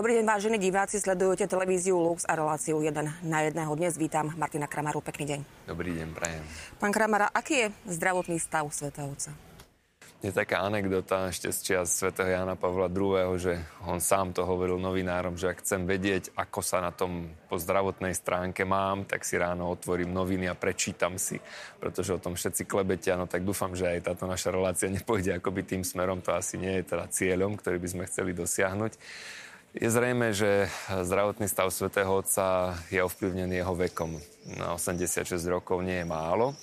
Dobrý deň, vážení diváci, sledujete televíziu Lux a reláciu 1:1. Dnes vítam Martina Kramaru. Pekný deň. Dobrý deň, prajem. Pán Kramara, aký je zdravotný stav svätého otca? Je taká anekdota ešte z čias svätého Jána Pavla II, že on sám to hovoril novinárom, že ak chcem vedieť, ako sa na tom po zdravotnej stránke mám, tak si ráno otvorím noviny a prečítam si, pretože o tom všetci klebetia, no tak dúfam, že aj táto naša relácia nepôjde akoby tým smerom, to asi nie je teda cieľom, ktorý by sme chceli dosiahnuť. Je zrejme, že zdravotný stav svätého otca je ovplyvnený jeho vekom. Na 86 rokov nie je málo.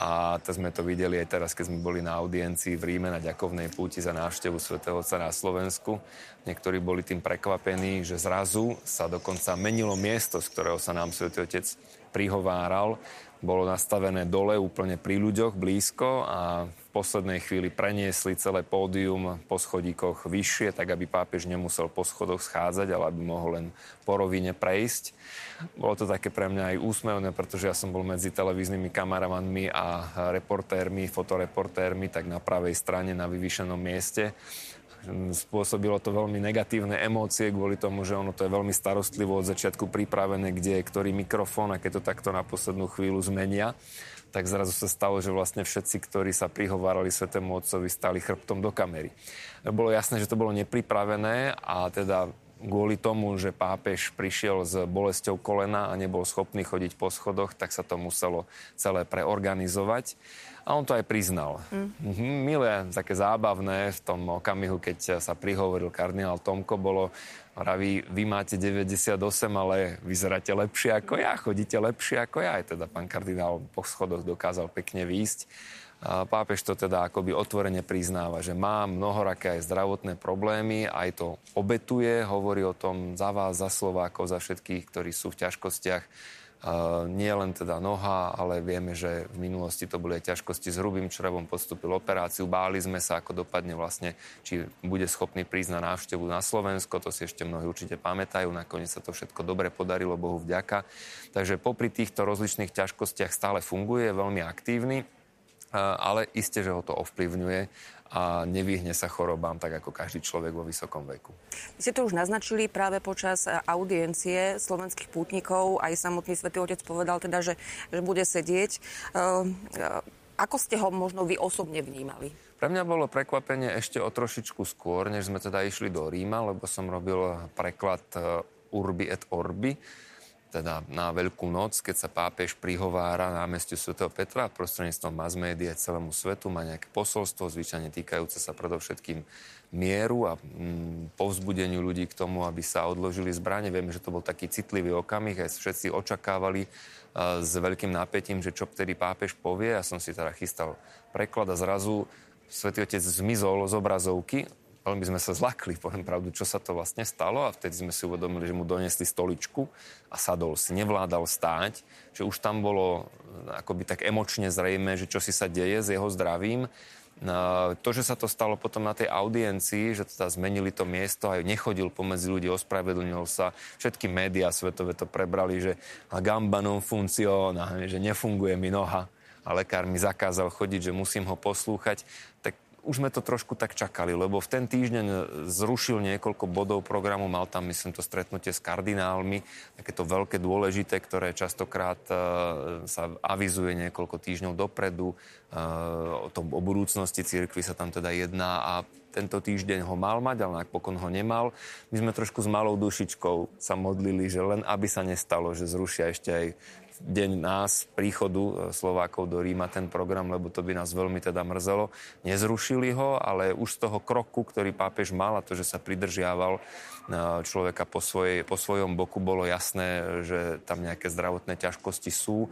A to sme to videli aj teraz, keď sme boli na audiencii v Ríme na ďakovnej púti za návštevu svätého otca na Slovensku. Niektorí boli tým prekvapení, že zrazu sa dokonca menilo miesto, z ktorého sa nám svätý otec prihováral. Bolo nastavené dole, úplne pri ľuďoch, blízko, a v poslednej chvíli preniesli celé pódium po schodíkoch vyššie, tak aby pápež nemusel po schodoch schádzať, ale aby mohol len po rovine prejsť. Bolo to také pre mňa aj úsmevné, pretože ja som bol medzi televíznymi kameramanmi a reportérmi, fotoreportérmi, tak na pravej strane, na vyvýšenom mieste. Spôsobilo to veľmi negatívne emócie kvôli tomu, že ono to je veľmi starostlivo od začiatku pripravené, kde je ktorý mikrofón, a keď to takto na poslednú chvíľu zmenia, tak zrazu sa stalo, že vlastne všetci, ktorí sa prihovárali svätému otcovi, stali chrbtom do kamery. Bolo jasné, že to bolo nepripravené, a teda kvôli tomu, že pápež prišiel s bolesťou kolena a nebol schopný chodiť po schodoch, tak sa to muselo celé preorganizovať. A on to aj priznal. Milé, také zábavné v tom okamihu, keď sa prihovoril kardinál Tomko, bolo: Ravi, vy máte 98, ale vyzeráte lepšie ako ja, chodíte lepšie ako ja. Aj teda pán kardinál po schodoch dokázal pekne výjsť. Pápež to teda akoby otvorene priznáva, že má mnohoraké aj zdravotné problémy, aj to obetuje, hovorí o tom za vás, za Slovákov, za všetkých, ktorí sú v ťažkostiach. Nie len teda noha, ale vieme, že v minulosti to boli aj ťažkosti s hrubým črevom, podstúpil operáciu, báli sme sa, ako dopadne vlastne, či bude schopný prísť na návštevu na Slovensko, to si ešte mnohí určite pamätajú, nakoniec sa to všetko dobre podarilo, Bohu vďaka. Takže popri týchto rozličných ťažkostiach stále funguje, je veľmi aktívny, ale iste, že ho to ovplyvňuje a nevyhne sa chorobám, tak ako každý človek vo vysokom veku. Vy ste to už naznačili práve počas audiencie slovenských pútnikov. Aj samotný svätý otec povedal teda, že bude sedieť. Ako ste ho možno vy osobne vnímali? Pre mňa bolo prekvapenie ešte o trošičku skôr, než sme teda išli do Ríma, lebo som robil preklad Urbi et Orbi, teda na Veľkú noc, keď sa pápež prihovára na námestiu svätého Petra prostredníctvom masmédií celému svetu, má nejaké posolstvo, zvyčajne týkajúce sa predovšetkým mieru a povzbudeniu ľudí k tomu, aby sa odložili zbrane. Vieme, že to bol taký citlivý okamih, aj všetci očakávali s veľkým napätím, že čo vtedy pápež povie. Ja som si teda chystal preklad a zrazu svätý otec zmizol z obrazovky. Veľmi sme sa zlakli, poviem pravdu, čo sa to vlastne stalo, a vtedy sme si uvedomili, že mu donesli stoličku a sadol si, nevládal stáť, že už tam bolo akoby tak emočne zrejme, že čo si sa deje s jeho zdravím. To, že sa to stalo potom na tej audiencii, že teda zmenili to miesto, aj nechodil pomedzi ľudí, ospravedlnil sa, všetky médiá svetové to prebrali, že gamba non funziona, že nefunguje mi noha a lekár mi zakázal chodiť, že musím ho poslúchať, tak už sme to trošku tak čakali, lebo v ten týždeň zrušil niekoľko bodov programu, mal tam, myslím, to stretnutie s kardinálmi, takéto veľké dôležité, ktoré častokrát sa avizuje niekoľko týždňov dopredu, o budúcnosti cirkvi sa tam teda jedná, a tento týždeň ho mal mať, ale napokon ho nemal. My sme trošku s malou dušičkou sa modlili, že len aby sa nestalo, že zrušia ešte aj deň nás, príchodu Slovákov do Ríma, ten program, lebo to by nás veľmi teda mrzelo. Nezrušili ho, ale už z toho kroku, ktorý pápež mal, a to, že sa pridržiaval človeka po svojom boku, bolo jasné, že tam nejaké zdravotné ťažkosti sú.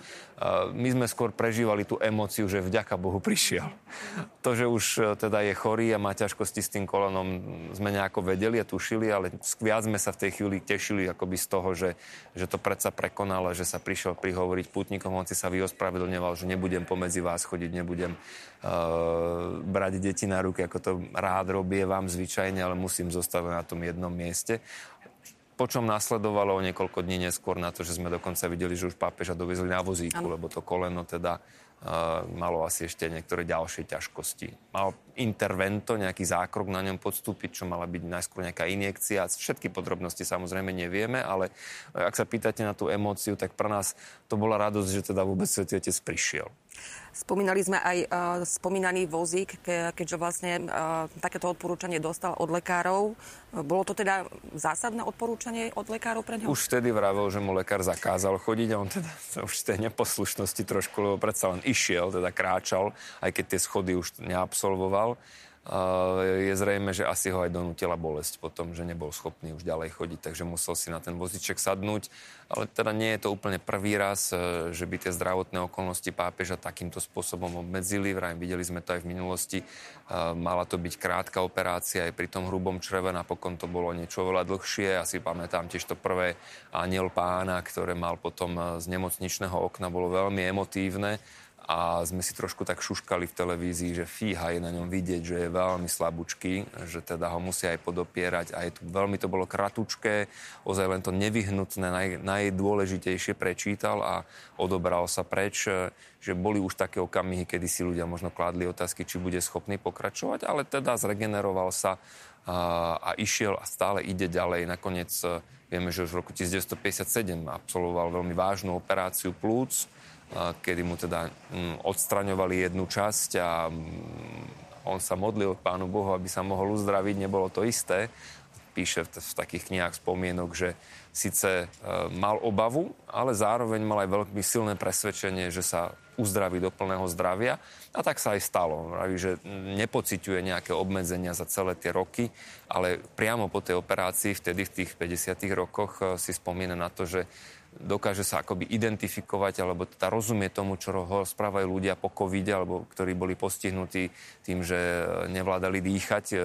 My sme skôr prežívali tú emóciu, že vďaka Bohu prišiel. To, že už teda je chorý a má ťažkosti s tým kolenom, sme nejako vedeli a tušili, ale viac sme sa v tej chvíli tešili akoby z toho, že to predsa prekonal, že sa prišiel prihovoriť pútnikom, hoci sa vyospravedlňoval, že nebudem pomedzi vás chodiť, nebudem brať deti na ruky, ako to rád robievam zvyčajne, ale musím zostať na tom jednom mieste. Počom nasledovalo niekoľko dní neskôr na to, že sme dokonca videli, že už pápeža doviezli na vozíku, lebo to koleno teda malo asi ešte niektoré ďalšie ťažkosti. Mal intervento, nejaký zákrok na ňom podstúpiť, čo mala byť najskôr nejaká injekcia. Všetky podrobnosti samozrejme nevieme, ale ak sa pýtate na tú emóciu, tak pre nás to bola radosť, že teda vôbec Svätý Otec prišiel. Spomínali sme aj spomínaný vozík, keďže vlastne takéto odporúčanie dostal od lekárov. Bolo to teda zásadné odporúčanie od lekárov pre ňoho? Už vtedy vravel, že mu lekár zakázal chodiť a on teda už tej neposlušnosti trošku, lebo predsa len išiel, teda kráčal, aj keď tie schody už neabsolvoval. Je zrejme, že asi ho aj donútila bolesť potom, že nebol schopný už ďalej chodiť, takže musel si na ten vozíček sadnúť. Ale teda nie je to úplne prvý raz, že by tie zdravotné okolnosti pápeža takýmto spôsobom obmedzili. Vrajím, videli sme to aj v minulosti. Mala to byť krátka operácia aj pri tom hrubom čreve, napokon to bolo niečo veľa dlhšie. Ja si pamätám tiež to prvé Anjel Pána, ktoré mal potom z nemocničného okna, bolo veľmi emotívne. A sme si trošku tak šuškali v televízii, že fíha je na ňom vidieť, že je veľmi slabúčky, že teda ho musia aj podopierať. A veľmi to bolo kratučké, ozaj len to nevyhnutné, najdôležitejšie prečítal a odobral sa preč. Že boli už také okamihy, kedy si ľudia možno kládli otázky, či bude schopný pokračovať, ale teda zregeneroval sa a išiel a stále ide ďalej. Nakoniec vieme, že už v roku 1957 absolvoval veľmi vážnu operáciu plúc, kedy mu teda odstraňovali jednu časť a on sa modlil k Pánu Bohu, aby sa mohol uzdraviť, nebolo to isté. Píše v takých knihách spomienok, že síce mal obavu, ale zároveň mal aj veľmi silné presvedčenie, že sa uzdraví do plného zdravia a tak sa aj stalo. Praví, že nepociťuje nejaké obmedzenia za celé tie roky, ale priamo po tej operácii, vtedy v tých 50. rokoch si spomína na to, že dokáže sa akoby identifikovať, alebo teda rozumie tomu, čo ho správajú ľudia po covide, alebo ktorí boli postihnutí tým, že nevládali dýchať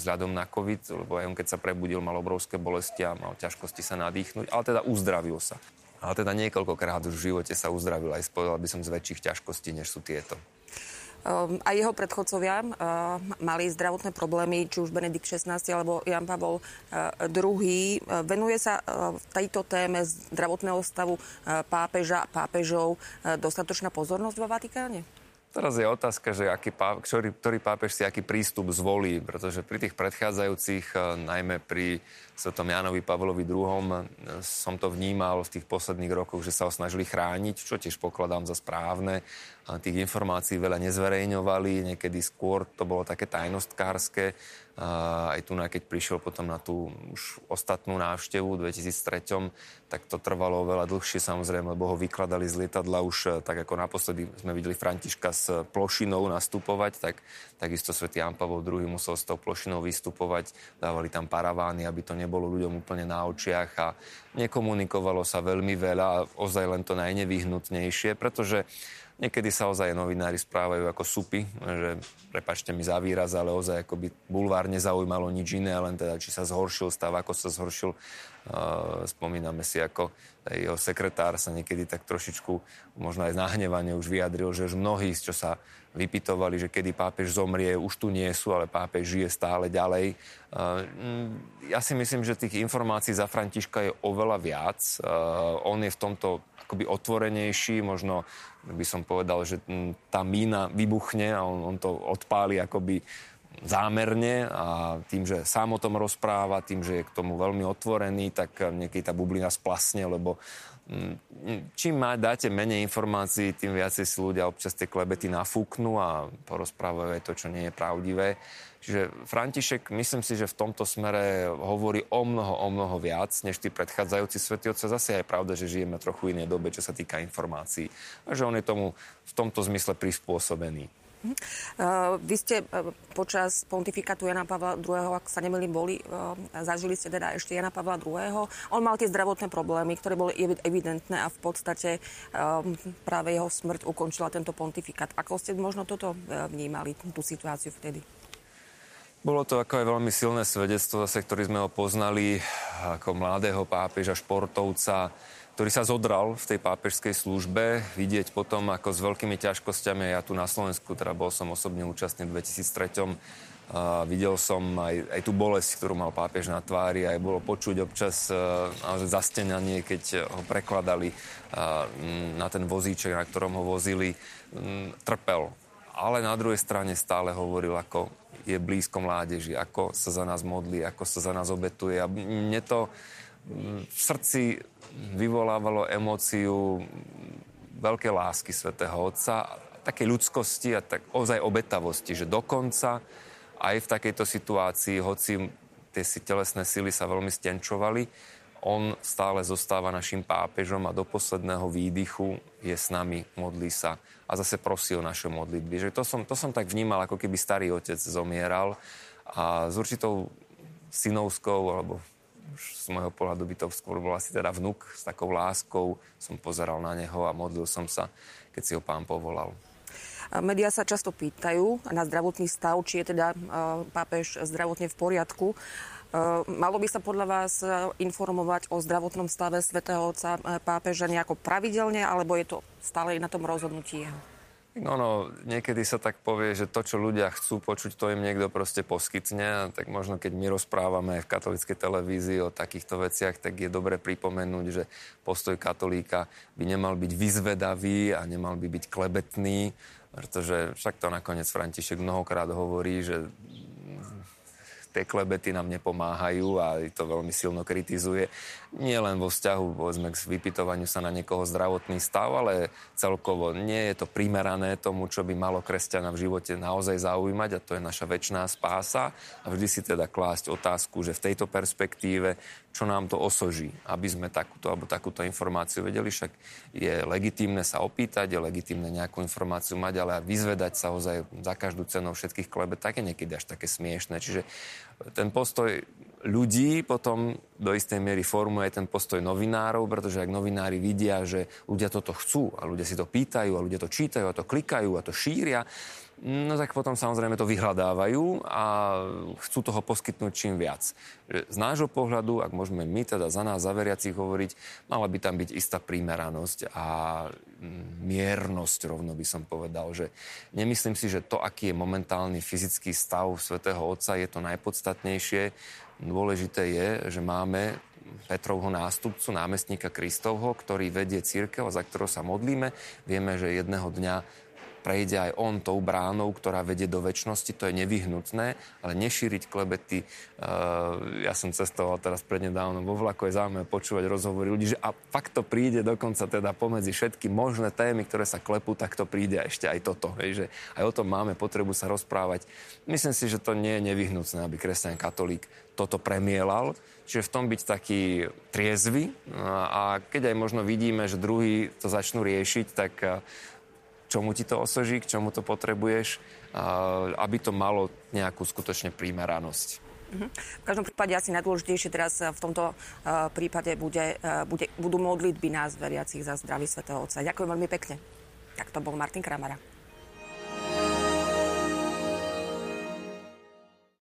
vzhľadom na covid, lebo aj on, keď sa prebudil, mal obrovské bolesti a mal ťažkosti sa nadýchnuť, ale teda uzdravil sa. Ale teda niekoľkokrát už v živote sa uzdravil, aj spovedal by som z väčších ťažkostí, než sú tieto. A jeho predchodcovia mali zdravotné problémy, či už Benedikt 16 alebo Ján Pavol II. Venuje sa v tejto téme zdravotného stavu pápeža, pápežov dostatočná pozornosť vo Vatikáne? Teraz je otázka, že ktorý pápež si aký prístup zvolí, pretože pri tých predchádzajúcich, najmä pri Svetom Jánovi Pavlovi II, som to vnímal v tých posledných rokoch, že sa ho snažili chrániť, čo tiež pokladám za správne. Tých informácií veľa nezverejňovali, niekedy skôr to bolo také tajnostkárske. Aj tu, keď prišiel potom na tú už ostatnú návštevu v 2003, tak to trvalo veľa dlhšie samozrejme, lebo ho vykladali z lietadla už tak ako naposledy sme videli Františka s plošinou nastupovať, takisto svätý Ján Pavol II musel s tou plošinou vystupovať, dávali tam paravány, aby to nebolo ľuďom úplne na očiach a nekomunikovalo sa veľmi veľa, ozaj len to najnevyhnutnejšie, pretože niekedy sa ozaj novinári správajú ako supy, že prepáčte mi za výraz, ale ozaj akoby bulvár nezaujímalo nič iné, len teda či sa zhoršil stav, ako sa zhoršil. Spomíname si, ako jeho sekretár sa niekedy tak trošičku možno aj nahnevane už vyjadril, že už mnohí, čo sa vypytovali, že kedy pápež zomrie, už tu nie sú, ale pápež žije stále ďalej. Ja si myslím, že tých informácií za Františka je oveľa viac. On je v tomto akoby otvorenejší, možno by som povedal, že tá mína vybuchne a on to odpáli akoby zámerne a tým, že sám o tom rozpráva, tým, že je k tomu veľmi otvorený, tak niekedy tá bublina splasne, lebo čím dáte menej informácií, tým viacej si ľudia občas tie klebety nafúknú a porozprávajú aj to, čo nie je pravdivé. Čiže František, myslím si, že v tomto smere hovorí o mnoho viac, než tí predchádzajúci svätí otcovia. Zase je pravda, že žijeme trochu inej dobe, čo sa týka informácií. A že on je tomu v tomto zmysle prispôsobený. Vy ste počas pontifikátu Jana Pavla II, ak sa nemýlim, zažili ste teda ešte Jana Pavla II. On mal tie zdravotné problémy, ktoré boli evidentné a v podstate práve jeho smrť ukončila tento pontifikát. Ako ste možno toto vnímali, tú situáciu vtedy? Bolo to ako aj veľmi silné svedectvo, zase, ktorý sme ho poznali ako mladého pápeža, športovca, ktorý sa zodral v tej pápežskej službe. Vidieť potom, ako s veľkými ťažkosťami, ja tu na Slovensku, teda bol som osobne účastný v 2003, A videl som aj tú bolesť, ktorú mal pápež na tvári, aj bolo počuť občas zastenanie, keď ho prekladali na ten vozíček, na ktorom ho vozili. Trpel, ale na druhej strane stále hovoril, ako je blízko mládeži, ako sa za nás modlí, ako sa za nás obetuje. A mne to v srdci vyvolávalo emóciu veľkej lásky svätého Otca, takej ľudskosti a tak ozaj obetavosti, že dokonca aj v takejto situácii, hoci tie telesné sily sa veľmi stenčovali, on stále zostáva našim pápežom a do posledného výdychu je s nami, modlí sa a zase prosí o naše modlitby. Že to som tak vnímal, ako keby starý otec zomieral a s určitou synovskou, alebo už z môjho pohľadu by to skôr bol asi teda vnuk, s takou láskou som pozeral na neho a modlil som sa, keď si ho Pán povolal. Média sa často pýtajú na zdravotný stav, či je teda pápež zdravotne v poriadku. Malo by sa podľa vás informovať o zdravotnom stave svätého Otca pápeža nejako pravidelne, alebo je to stále na tom rozhodnutí? No, niekedy sa tak povie, že to, čo ľudia chcú počuť, to im niekto proste poskytne. Tak možno, keď my rozprávame v katolíckej televízii o takýchto veciach, tak je dobre pripomenúť, že postoj katolíka by nemal byť vyzvedavý a nemal by byť klebetný, pretože však to nakoniec František mnohokrát hovorí, že tie klebety nám nepomáhajú a to veľmi silno kritizuje. Nie len vo vzťahu, povedzme, k vypytovaniu sa na niekoho zdravotný stav, ale celkovo nie je to primerané tomu, čo by malo kresťana v živote naozaj zaujímať, a to je naša večná spása. A vždy si teda klásť otázku, že v tejto perspektíve, čo nám to osoží, aby sme takúto alebo takúto informáciu vedeli. Však je legitímne sa opýtať, je legitímne nejakú informáciu mať, ale vyzvedať sa ozaj za každú cenu všetkých klebet, také niekedy až také smiešne. Čiže ten postoj ľudí potom do istej miery formuje ten postoj novinárov, pretože ak novinári vidia, že ľudia toto chcú a ľudia si to pýtajú a ľudia to čítajú a to klikajú a to šíria, no tak potom samozrejme to vyhľadávajú a chcú toho poskytnúť čím viac. Z nášho pohľadu, ak môžeme my teda za nás, za veriacich hovoriť, mala by tam byť istá primeranosť a miernosť, rovno by som povedal, že nemyslím si, že to, aký je momentálny fyzický stav svätého Otca, je to najpodstatnejšie. Dôležité je, že máme Petrovho nástupcu, námestníka Kristovho, ktorý vedie cirkev, za ktorého sa modlíme. Vieme, že jedného dňa prejde aj on tou bránou, ktorá vedie do večnosti, to je nevyhnutné, ale nešíriť klebety. Ja som cestoval teraz prednedávno vo vlaku, je zaujímavé počúvať rozhovory ľudí, že a fakt to príde dokonca teda pomedzi všetky možné témy, ktoré sa klepú, tak to príde ešte aj toto. Hej, že aj o tom máme potrebu sa rozprávať. Myslím si, že to nie je nevyhnutné, aby kresťan katolík toto premielal, čiže v tom byť taký triezvy, a keď aj možno vidíme, že druhý to začnú riešiť, tak čomu ti to osoží, k čomu to potrebuješ, aby to malo nejakú skutočne primeranosť. V každom prípade asi najdôležitejšie teraz v tomto prípade budú modlitby nás veriacich za zdravie svätého Otca. Ďakujem veľmi pekne. Tak to bol Martin Kramara.